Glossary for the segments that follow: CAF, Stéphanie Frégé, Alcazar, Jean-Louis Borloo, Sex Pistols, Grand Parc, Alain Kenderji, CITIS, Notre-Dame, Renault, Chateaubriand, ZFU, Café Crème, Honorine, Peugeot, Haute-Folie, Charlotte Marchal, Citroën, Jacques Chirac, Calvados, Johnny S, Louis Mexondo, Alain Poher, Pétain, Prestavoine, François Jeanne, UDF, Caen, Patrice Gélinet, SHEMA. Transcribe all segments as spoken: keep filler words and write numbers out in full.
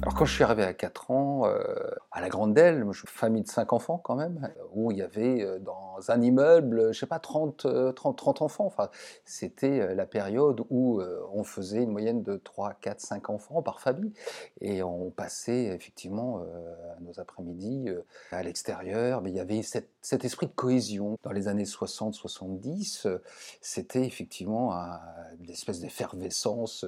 Alors quand je suis arrivé à quatre ans, euh, à la Grande Delle, je suis une famille de cinq enfants quand même, où il y avait euh, dans un immeuble, je ne sais pas, trente, trente, trente enfants. Enfin, c'était la période où euh, on faisait une moyenne de trois, quatre, cinq enfants par famille. Et on passait effectivement euh, nos après-midi euh, à l'extérieur. Mais il y avait cette, cet esprit de cohésion. Dans les années soixante, soixante-dix, euh, c'était effectivement un, une espèce d'effervescence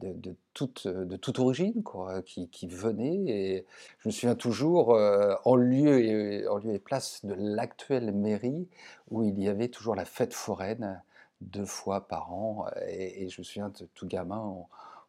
de, de, toute, de toute origine, quoi, qui qui venait, et je me souviens toujours euh, en, lieu et, en lieu et place de l'actuelle mairie où il y avait toujours la fête foraine deux fois par an, et, et je me souviens de tout gamin, on,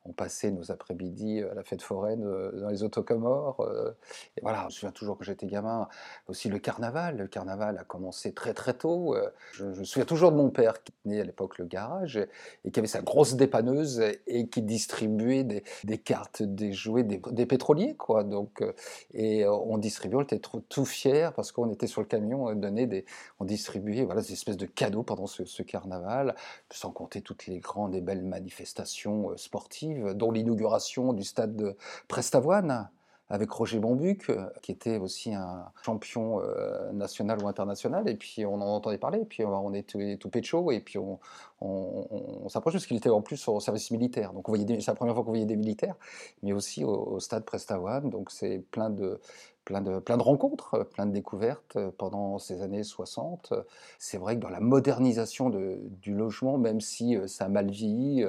on passait nos après-midi à la fête foraine euh, dans les autocomores, euh, et voilà, je me souviens toujours que j'étais gamin, aussi le carnaval, le carnaval a commencé très très tôt, euh, je, je me souviens toujours de mon père qui tenait à l'époque le garage et, et qui avait sa grosse dépanneuse et, et qui distribuait des, des cartes, des jouets, des, des pétroliers, quoi, donc, euh, et on distribuait, on était trop, tout fiers parce qu'on était sur le camion, on, donnait des, on distribuait voilà, des espèces de cadeaux pendant ce, ce carnaval, sans compter toutes les grandes et belles manifestations euh, sportives, dont l'inauguration du stade de Prestavoine avec Roger Bambuc, qui était aussi un champion euh, national ou international, et puis on en entendait parler, et puis on était tout pécho, et puis on, on, on, on s'approchait, parce qu'il était en plus au service militaire, donc on voyait des, c'est la première fois qu'on voyait des militaires, mais aussi au, au stade Prestavoine, donc c'est plein de... Plein de, plein de rencontres, plein de découvertes pendant ces années soixante. C'est vrai que dans la modernisation de, du logement, même si ça a mal vieilli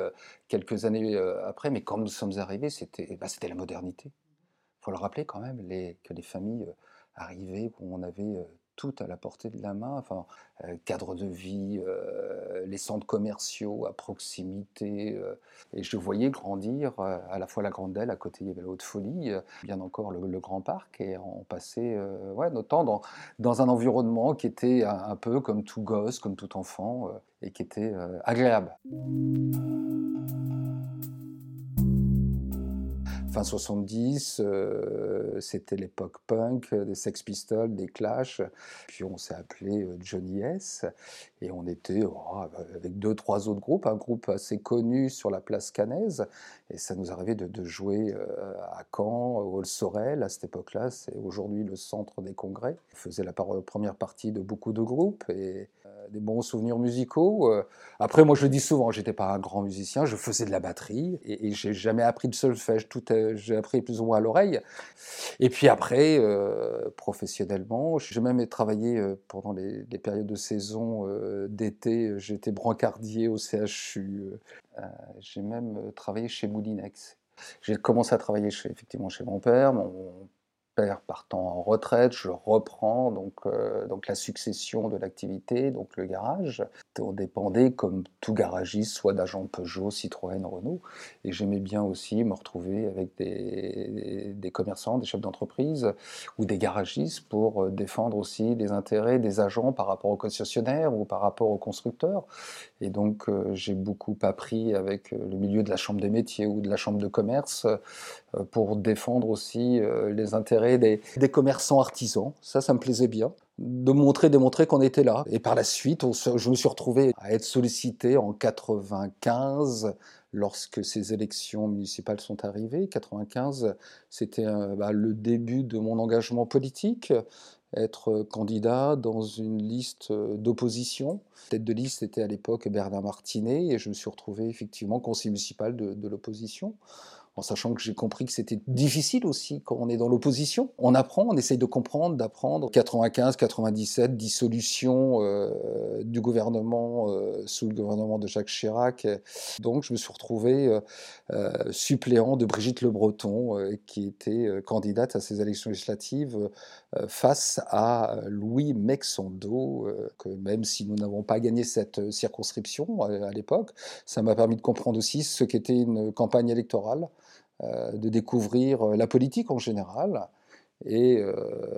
quelques années après, mais quand nous sommes arrivés, c'était, bah c'était la modernité. Il faut le rappeler quand même, les, que les familles arrivaient où on avait tout à la portée de la main, enfin, cadre de vie, euh, les centres commerciaux à proximité, euh, et je voyais grandir euh, à la fois la Grande Delle, à côté il y avait la Haute-Folie, euh, bien encore le, le Grand Parc, et on passait euh, ouais, notre temps dans, dans un environnement qui était un, un peu comme tout gosse, comme tout enfant, euh, et qui était euh, agréable. Fin soixante-dix, euh, c'était l'époque punk, des Sex Pistols, des Clash, puis on s'est appelé Johnny S, et on était oh, avec deux, trois autres groupes, un groupe assez connu sur la place Cannaise, et ça nous arrivait de, de jouer euh, à Caen, au Sorel, à cette époque-là, c'est aujourd'hui le centre des congrès. On faisait la par- première partie de beaucoup de groupes, et euh, des bons souvenirs musicaux. Euh, après, moi je le dis souvent, j'étais pas un grand musicien, je faisais de la batterie, et, et j'ai jamais appris de solfège, tout est j'ai appris plus ou moins à l'oreille. Et puis après, euh, professionnellement, j'ai même travaillé pendant les, les périodes de saison euh, d'été. J'étais brancardier au C H U. Euh, j'ai même travaillé chez Moulinex. J'ai commencé à travailler chez, effectivement chez mon père. Mon père partant en retraite, je reprends donc, euh, donc la succession de l'activité, donc le garage. On dépendait, comme tout garagiste, soit d'agents Peugeot, Citroën, Renault. Et j'aimais bien aussi me retrouver avec des, des commerçants, des chefs d'entreprise ou des garagistes pour défendre aussi les intérêts des agents par rapport aux concessionnaires ou par rapport aux constructeurs. Et donc euh, j'ai beaucoup appris avec le milieu de la chambre des métiers ou de la chambre de commerce euh, pour défendre aussi euh, les intérêts Des, des commerçants artisans, ça, ça me plaisait bien, de montrer, démontrer qu'on était là. Et par la suite, on se, je me suis retrouvé à être sollicité en quatre-vingt-quinze, lorsque ces élections municipales sont arrivées. quatre-vingt-quinze, c'était euh, bah, le début de mon engagement politique, être candidat dans une liste d'opposition. Tête de liste était à l'époque Bernard Martinet, et je me suis retrouvé effectivement conseiller municipal de, de l'opposition. En sachant que j'ai compris que c'était difficile aussi quand on est dans l'opposition. On apprend, on essaye de comprendre, d'apprendre. quatre-vingt-quinze, quatre-vingt-dix-sept, dissolution euh, du gouvernement, euh, sous le gouvernement de Jacques Chirac. Donc je me suis retrouvé euh, euh, suppléant de Brigitte Le Breton, euh, qui était euh, candidate à ces élections législatives euh, face à Louis Mexondo, euh, que même si nous n'avons pas gagné cette circonscription euh, à l'époque, ça m'a permis de comprendre aussi ce qu'était une campagne électorale, de découvrir la politique en général. Et euh,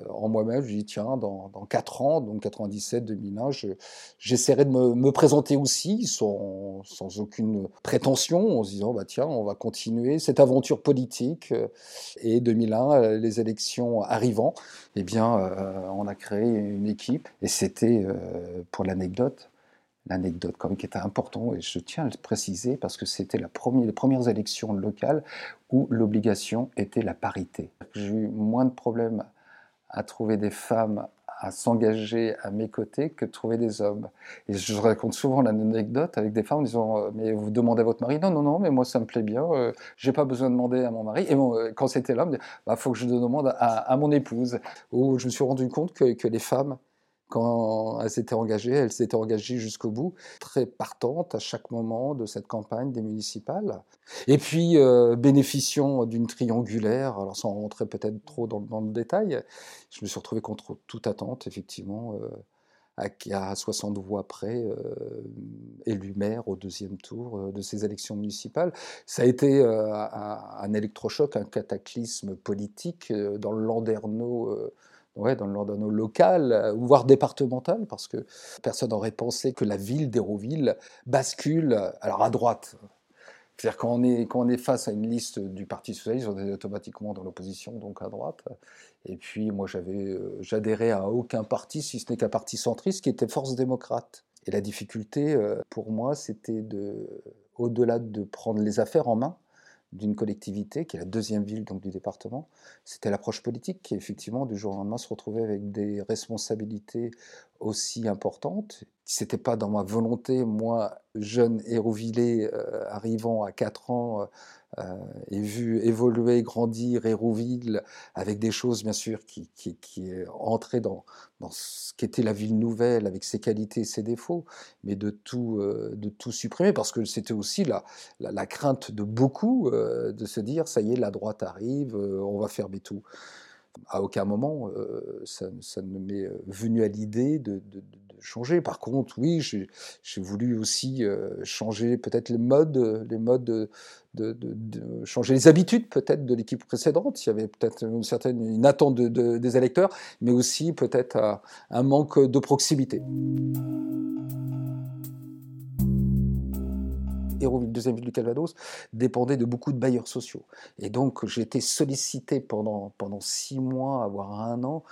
en moi-même, je dis tiens, dans, dans quatre ans, donc quatre-vingt-dix-sept, deux mille un, je, j'essaierai de me, me présenter aussi sans, sans aucune prétention, en se disant bah, tiens, on va continuer cette aventure politique. Et deux mille un, les élections arrivant, eh bien, euh, on a créé une équipe. Et c'était, euh, pour l'anecdote, l'anecdote quand même qui était importante, et je tiens à le préciser parce que c'était la première, les premières élections locales où l'obligation était la parité. J'ai eu moins de problèmes à trouver des femmes à s'engager à mes côtés que de trouver des hommes. Et je raconte souvent l'anecdote avec des femmes en disant « mais vous demandez à votre mari ?»« Non, non, non, mais moi ça me plaît bien, euh, j'ai pas besoin de demander à mon mari. » Et bon, euh, quand c'était l'homme, bah, faut que je demande à, à mon épouse. Où je me suis rendu compte que, que les femmes, quand elles s'étaient engagées, elles s'étaient engagées jusqu'au bout, très partantes à chaque moment de cette campagne des municipales. Et puis, euh, bénéficiant d'une triangulaire, alors sans rentrer peut-être trop dans, dans le détail, je me suis retrouvé contre toute attente, effectivement, euh, à, à soixante voix près, euh, élu maire au deuxième tour euh, de ces élections municipales. Ça a été euh, un, un électrochoc, un cataclysme politique euh, dans le Landerneau. Euh, Ouais, dans le Landerneau local, voire départemental, parce que personne n'aurait pensé que la ville d'Hérouville bascule, alors à droite. C'est-à-dire qu'on est, quand on est face à une liste du Parti Socialiste, on est automatiquement dans l'opposition, donc à droite. Et puis moi, j'avais, j'adhérais à aucun parti, si ce n'est qu'un parti centriste, qui était Force démocrate. Et la difficulté, pour moi, c'était de, au-delà de prendre les affaires en main, d'une collectivité, qui est la deuxième ville donc, du département, c'était l'approche politique qui, effectivement, du jour au lendemain, se retrouvait avec des responsabilités aussi importantes. Ce n'était pas dans ma volonté, moi, jeune Hérouvillais, euh, arrivant à quatre ans, euh, et vu évoluer, grandir Hérouville, avec des choses, bien sûr, qui, qui, qui est entrée dans, dans ce qu'était la ville nouvelle, avec ses qualités et ses défauts, mais de tout, euh, de tout supprimer, parce que c'était aussi la, la, la crainte de beaucoup, euh, de se dire, ça y est, la droite arrive, euh, on va fermer tout. À aucun moment, euh, ça, ça ne m'est venu à l'idée de, de, de changer. Par contre, oui, j'ai, j'ai voulu aussi euh, changer peut-être les modes, les modes de, de, de, de changer les habitudes peut-être de l'équipe précédente. Il y avait peut-être une certaine une attente de, de, des électeurs, mais aussi peut-être un, un manque de proximité. Hérouville, deuxième ville du Calvados, dépendait de beaucoup de bailleurs sociaux. Et donc, j'ai été sollicité pendant, pendant six mois, voire un an,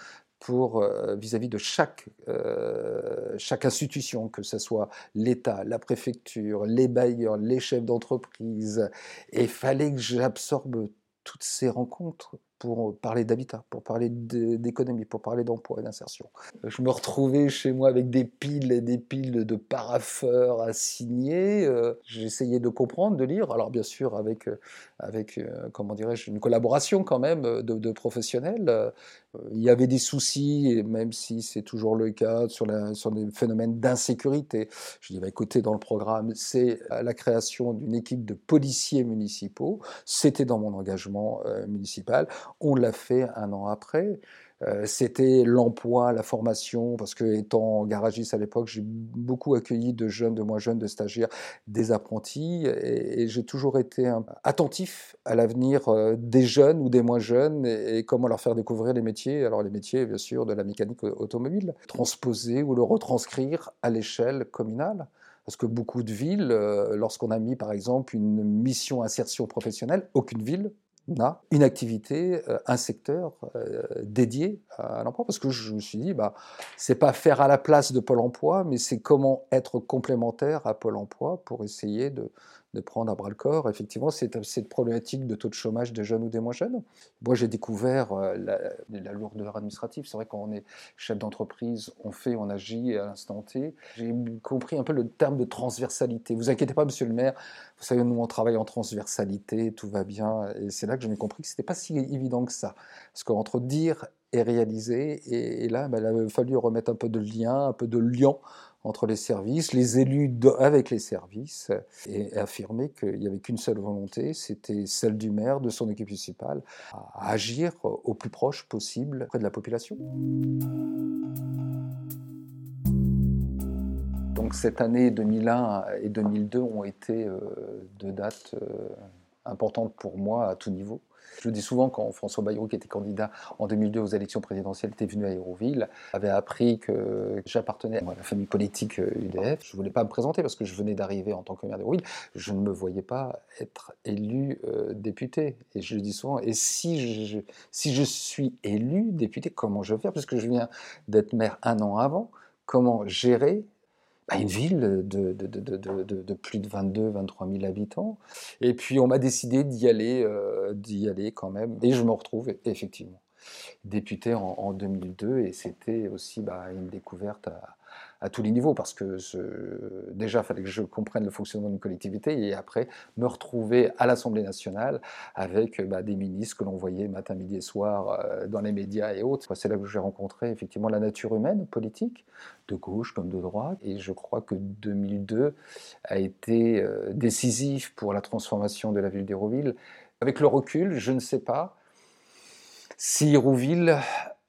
pour, euh, vis-à-vis de chaque, euh, chaque institution, que ce soit l'État, la préfecture, les bailleurs, les chefs d'entreprise. Et il fallait que j'absorbe toutes ces rencontres pour parler d'habitat, pour parler d'économie, pour parler d'emploi et d'insertion. Je me retrouvais chez moi avec des piles et des piles de parapheurs à signer. J'essayais de comprendre, de lire. Alors bien sûr, avec, avec comment dirais-je, une collaboration quand même de, de professionnels. Il y avait des soucis, et même si c'est toujours le cas, sur, la, sur les phénomènes d'insécurité. Je dis, bah, écoutez, dans le programme, c'est la création d'une équipe de policiers municipaux. C'était dans mon engagement euh, municipal. On l'a fait un an après. Euh, c'était l'emploi, la formation, parce que étant garagiste à l'époque, j'ai beaucoup accueilli de jeunes, de moins jeunes, de stagiaires, des apprentis, et, et j'ai toujours été un, attentif à l'avenir euh, des jeunes ou des moins jeunes, et, et comment leur faire découvrir les métiers, alors les métiers bien sûr de la mécanique automobile, transposer ou le retranscrire à l'échelle communale. Parce que beaucoup de villes, euh, lorsqu'on a mis par exemple une mission insertion professionnelle, aucune ville n'a une activité, un secteur dédié à l'emploi. Parce que je me suis dit, bah, c'est pas faire à la place de Pôle emploi, mais c'est comment être complémentaire à Pôle emploi pour essayer de, de prendre à bras-le-corps. Effectivement, c'est cette problématique de taux de chômage des jeunes ou des moins jeunes. Moi, j'ai découvert la, la lourdeur administrative. C'est vrai, quand on est chef d'entreprise, on fait, on agit à l'instant T. J'ai compris un peu le terme de transversalité. Vous inquiétez pas, monsieur le maire, vous savez, nous, on travaille en transversalité, tout va bien, et c'est là que j'ai compris que ce n'était pas si évident que ça. Parce qu'entre dire et réaliser, et, et là, ben, il a fallu remettre un peu de lien, un peu de liant entre les services, les élus de, avec les services, et affirmer qu'il n'y avait qu'une seule volonté, c'était celle du maire, de son équipe municipale, à agir au plus proche possible près de la population. Donc cette année deux mille un et deux mille deux ont été euh, deux dates... Euh, importante pour moi à tout niveau. Je le dis souvent, quand François Bayrou, qui était candidat en deux mille deux aux élections présidentielles, était venu à Hérouville, avait appris que j'appartenais à la famille politique U D F. Je ne voulais pas me présenter parce que je venais d'arriver en tant que maire d'Hérouville. Je ne me voyais pas être élu euh, député. Et je le dis souvent, et si je, si je suis élu député, comment je vais faire ? Parce que je viens d'être maire un an avant. Comment gérer bah, une ville de, de, de, de, de, de plus de vingt-deux, vingt-trois mille habitants. Et puis on m'a décidé d'y aller, euh, d'y aller quand même. Et je me retrouve effectivement député en, en deux mille deux. Et c'était aussi bah, une découverte à, à tous les niveaux. Parce que je, déjà, il fallait que je comprenne le fonctionnement d'une collectivité. Et après, me retrouver à l'Assemblée nationale avec bah, des ministres que l'on voyait matin, midi et soir euh, dans les médias et autres. C'est là que j'ai rencontré effectivement la nature humaine politique, de gauche comme de droite. Et je crois que deux mille deux a été euh, décisif pour la transformation de la ville d'Hérouville. Avec le recul, je ne sais pas si Hérouville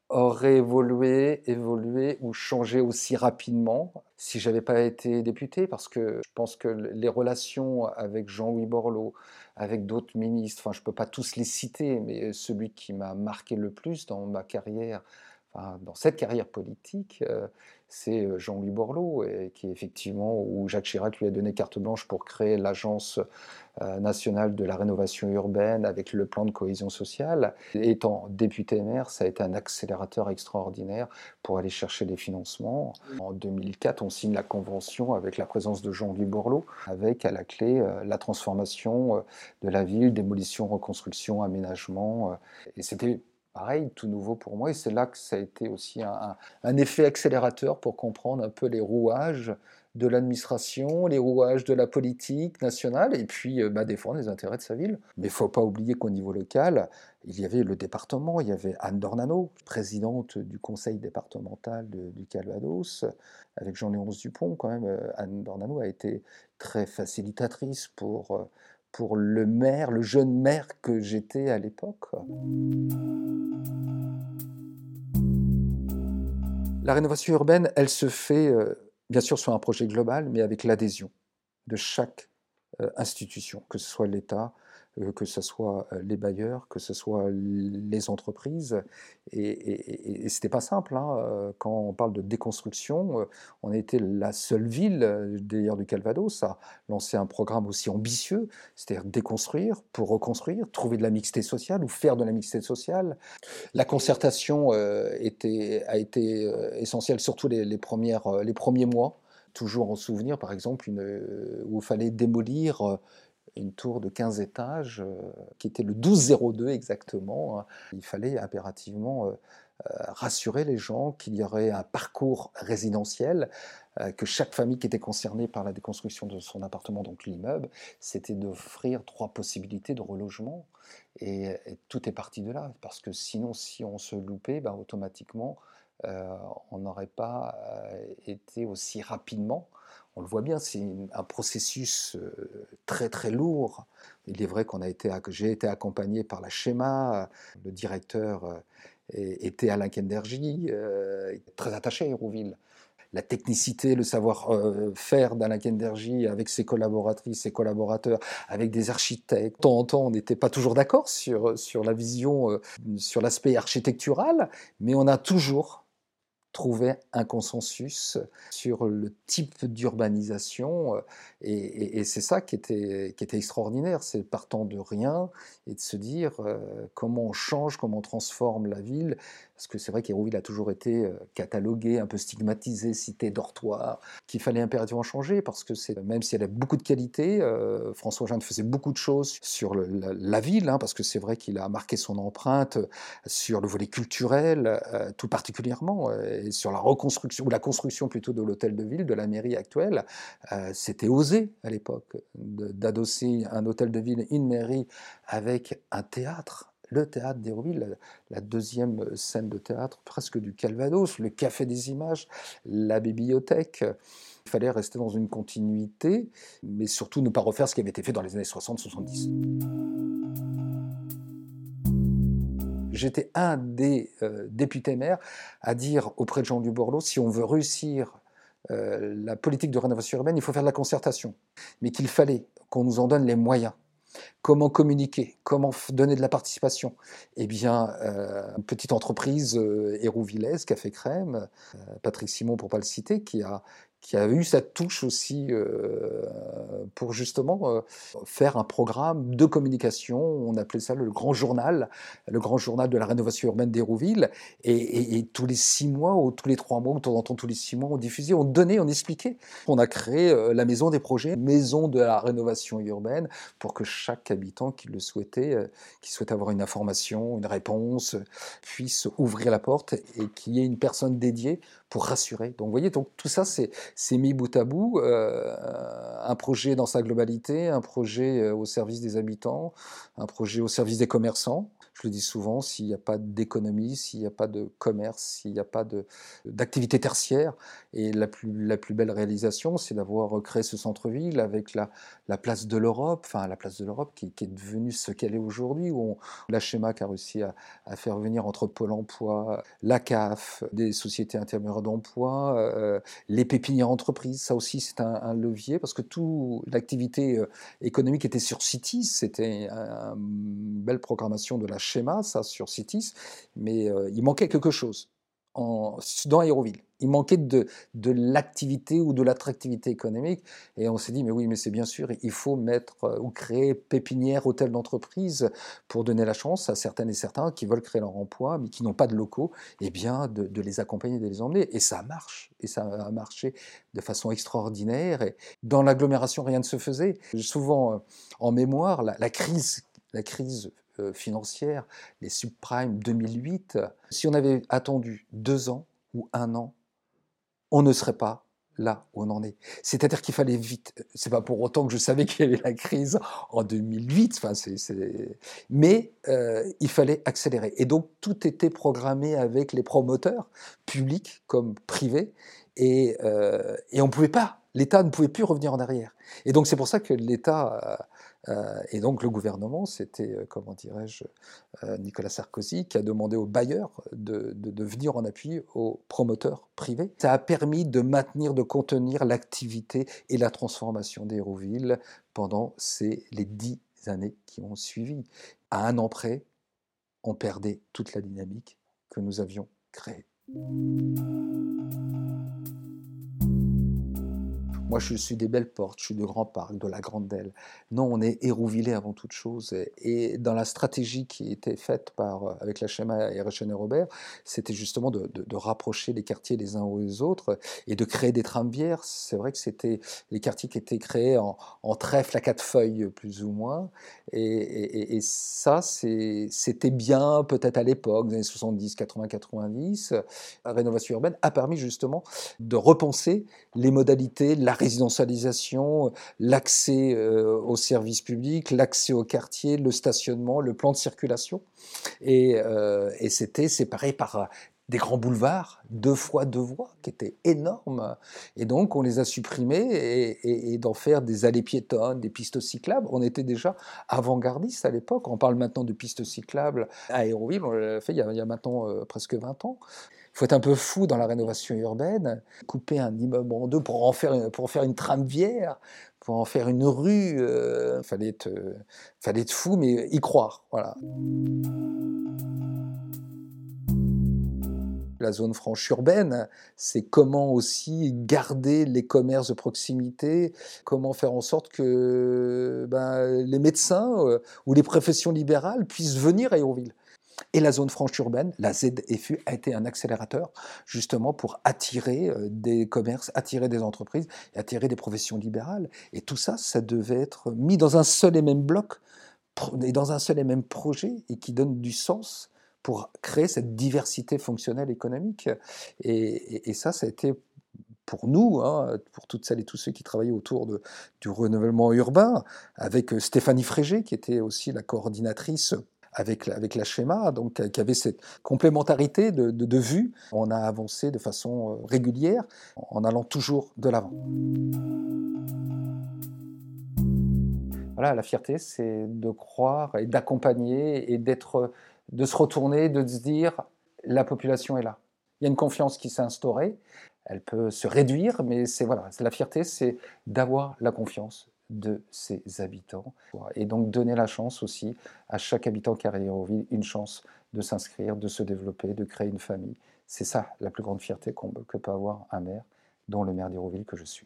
aurait évolué, évolué ou changé aussi rapidement si je n'avais pas été député, parce que je pense que les relations avec Jean-Louis Borloo, avec d'autres ministres, enfin, je ne peux pas tous les citer, mais celui qui m'a marqué le plus dans ma carrière, enfin, dans cette carrière politique, euh, c'est Jean-Louis Borloo, et qui effectivement, où Jacques Chirac lui a donné carte blanche pour créer l'Agence nationale de la rénovation urbaine avec le plan de cohésion sociale. Et étant député-maire, ça a été un accélérateur extraordinaire pour aller chercher des financements. En deux mille quatre, on signe la convention avec la présence de Jean-Louis Borloo, avec à la clé la transformation de la ville, démolition, reconstruction, aménagement. Et c'était pareil, tout nouveau pour moi, et c'est là que ça a été aussi un, un, un effet accélérateur pour comprendre un peu les rouages de l'administration, les rouages de la politique nationale, et puis euh, bah, défendre les intérêts de sa ville. Mais il ne faut pas oublier qu'au niveau local, il y avait le département, il y avait Anne Dornano, présidente du conseil départemental de, du Calvados, avec Jean-Léonce Dupont quand même. Euh, Anne Dornano a été très facilitatrice pour... Euh, pour le maire, le jeune maire que j'étais à l'époque. La rénovation urbaine, elle se fait, euh, bien sûr, sur un projet global, mais avec l'adhésion de chaque euh, institution, que ce soit l'État, euh, que ce soit euh, les bailleurs, que ce soit les entreprises. Et, et, et ce n'était pas simple. Hein. Quand on parle de déconstruction, euh, on était la seule ville, euh, d'ailleurs du Calvados, à lancer un programme aussi ambitieux, c'est-à-dire déconstruire pour reconstruire, trouver de la mixité sociale ou faire de la mixité sociale. La concertation euh, était, a été euh, essentielle, surtout les, les, premières, euh, les premiers mois. Toujours en souvenir, par exemple, une, euh, où il fallait démolir... Euh, une tour de quinze étages, euh, qui était le douze zéro deux exactement. Il fallait impérativement euh, euh, rassurer les gens qu'il y aurait un parcours résidentiel, euh, que chaque famille qui était concernée par la déconstruction de son appartement, donc l'immeuble, c'était d'offrir trois possibilités de relogement. Et, et tout est parti de là, parce que sinon, si on se loupait, ben, automatiquement, euh, on n'aurait pas euh, été aussi rapidement. On le voit bien, c'est un processus très très lourd. Il est vrai qu'on a été, j'ai été accompagné par la SHEMA, le directeur était Alain Kenderji, très attaché à Hérouville. La technicité, le savoir-faire d'Alain Kenderji avec ses collaboratrices, ses collaborateurs, avec des architectes. De temps en temps, on n'était pas toujours d'accord sur, sur la vision, sur l'aspect architectural, mais on a toujours trouver un consensus sur le type d'urbanisation. Et, et, et c'est ça qui était, qui était extraordinaire, c'est partant de rien et de se dire euh, comment on change, comment on transforme la ville. Parce que c'est vrai qu'Hérouville a toujours été cataloguée, un peu stigmatisée, cité dortoir, qu'il fallait impérativement changer, parce que c'est, même si elle a beaucoup de qualités, euh, François Jeanne faisait beaucoup de choses sur le, la, la ville, hein, parce que c'est vrai qu'il a marqué son empreinte sur le volet culturel, euh, tout particulièrement, euh, et sur la reconstruction, ou la construction plutôt de l'hôtel de ville, de la mairie actuelle. Euh, c'était osé à l'époque de, d'adosser un hôtel de ville, une mairie, avec un théâtre. Le théâtre d'Hérouville, la deuxième scène de théâtre presque du Calvados, le Café des images, la bibliothèque. Il fallait rester dans une continuité, mais surtout ne pas refaire ce qui avait été fait dans les années soixante soixante-dix. J'étais un des euh, députés-maires à dire auprès de Jean-Louis Borloo, si on veut réussir euh, la politique de rénovation urbaine, il faut faire de la concertation, mais qu'il fallait qu'on nous en donne les moyens. Comment communiquer? Comment donner de la participation? Eh bien, euh, une petite entreprise euh, hérouvillaise, Café Crème, euh, Patrick Simon pour ne pas le citer, qui a, qui avait eu sa touche aussi euh, pour justement euh, faire un programme de communication. On appelait ça le grand journal, le grand journal de la rénovation urbaine d'Hérouville. Et, et, et tous les six mois ou tous les trois mois, ou de temps en temps tous les six mois, on diffusait, on donnait, on expliquait. On a créé euh, la Maison des Projets, Maison de la rénovation urbaine, pour que chaque habitant qui le souhaitait, euh, qui souhaitait avoir une information, une réponse, puisse ouvrir la porte et qu'il y ait une personne dédiée pour rassurer. Donc vous voyez, donc, tout ça, c'est, c'est mis bout à bout. Euh, un projet dans sa globalité, un projet au service des habitants, un projet au service des commerçants. Je le dis souvent, s'il n'y a pas d'économie, s'il n'y a pas de commerce, s'il n'y a pas de, d'activité tertiaire, et la plus, la plus belle réalisation, c'est d'avoir créé ce centre-ville avec la, la place de l'Europe, enfin la place de l'Europe qui, qui est devenue ce qu'elle est aujourd'hui, où on, la SHEMA qui a réussi à, à faire venir entre Pôle emploi, la C A F, des sociétés intermédiaires d'emploi, euh, les pépinières entreprises, ça aussi c'est un, un levier, parce que toute l'activité économique était sur CITIS, c'était une belle programmation de la SHEMA, ça, sur CITIS, mais euh, il manquait quelque chose en, dans Hérouville. Il manquait de, de l'activité ou de l'attractivité économique. Et on s'est dit, mais oui, mais c'est bien sûr, il faut mettre euh, ou créer pépinière, hôtel d'entreprise pour donner la chance à certaines et certains qui veulent créer leur emploi, mais qui n'ont pas de locaux, et bien de, de les accompagner, de les emmener. Et ça marche. Et ça a marché de façon extraordinaire. Et dans l'agglomération, rien ne se faisait. J'ai souvent euh, en mémoire la, la crise, la crise financière, les subprimes deux mille huit. Si on avait attendu deux ans ou un an, on ne serait pas là où on en est. C'est-à-dire qu'il fallait vite. C'est pas pour autant que je savais qu'il y avait la crise en deux mille huit, enfin, c'est, c'est... mais euh, il fallait accélérer. Et donc tout était programmé avec les promoteurs, publics comme privés, et, euh, et on ne pouvait pas. L'État ne pouvait plus revenir en arrière. Et donc c'est pour ça que l'État euh, et donc le gouvernement, c'était, comment dirais-je, euh, Nicolas Sarkozy, qui a demandé aux bailleurs de, de, de venir en appui aux promoteurs privés. Ça a permis de maintenir, de contenir l'activité et la transformation d'Hérouville pendant ces, les dix années qui ont suivi. À un an près, on perdait toute la dynamique que nous avions créée. Moi, je suis des belles portes, je suis du Grand Parc, de la Grande Delle. Non, on est Hérouvillais avant toute chose. Et dans la stratégie qui était faite par, avec la SHEMA et Rechen et Robert, c'était justement de, de, de rapprocher les quartiers les uns aux autres et de créer des trambières. C'est vrai que c'était les quartiers qui étaient créés en, en trèfle à quatre feuilles, plus ou moins. Et, et, et ça, c'est, c'était bien, peut-être à l'époque, des années soixante-dix, quatre-vingts, quatre-vingt-dix. La rénovation urbaine a permis justement de repenser les modalités, la résidentialisation, l'accès euh, aux services publics, l'accès au quartier, le stationnement, le plan de circulation. Et, euh, et c'était séparé par des grands boulevards, deux fois deux voies, qui étaient énormes. Et donc, on les a supprimés et, et, et d'en faire des allées piétonnes, des pistes cyclables. On était déjà avant-gardiste à l'époque. On parle maintenant de pistes cyclables à Hérouville. On l'a fait il y a, il y a maintenant euh, presque vingt ans. Il faut être un peu fou dans la rénovation urbaine, couper un immeuble en deux pour en faire une, pour en faire une tramvière, pour en faire une rue. Euh, fallait être, euh, fallait être fou, mais y croire. Voilà. La zone franche urbaine, c'est comment aussi garder les commerces de proximité, comment faire en sorte que ben, les médecins euh, ou les professions libérales puissent venir à Hérouville. Et la zone franche urbaine, la Z F U, a été un accélérateur justement pour attirer des commerces, attirer des entreprises, attirer des professions libérales. Et tout ça, ça devait être mis dans un seul et même bloc, et dans un seul et même projet, et qui donne du sens pour créer cette diversité fonctionnelle économique. Et, et, et ça, ça a été pour nous, hein, pour toutes celles et tous ceux qui travaillaient autour de, du renouvellement urbain, avec Stéphanie Frégé, qui était aussi la coordinatrice Avec la, avec la SHEMA, donc qui avait cette complémentarité de, de, de vues. On a avancé de façon régulière en allant toujours de l'avant. Voilà, la fierté, c'est de croire et d'accompagner et d'être, de se retourner, de se dire la population est là. Il y a une confiance qui s'est instaurée. Elle peut se réduire, mais c'est voilà, la fierté, c'est d'avoir la confiance de ses habitants. Et donc donner la chance aussi à chaque habitant qui arrive en ville, une chance de s'inscrire, de se développer, de créer une famille. C'est ça la plus grande fierté qu'on peut, que peut avoir un maire, dont le maire d'Hérouville que je suis.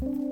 Thank you.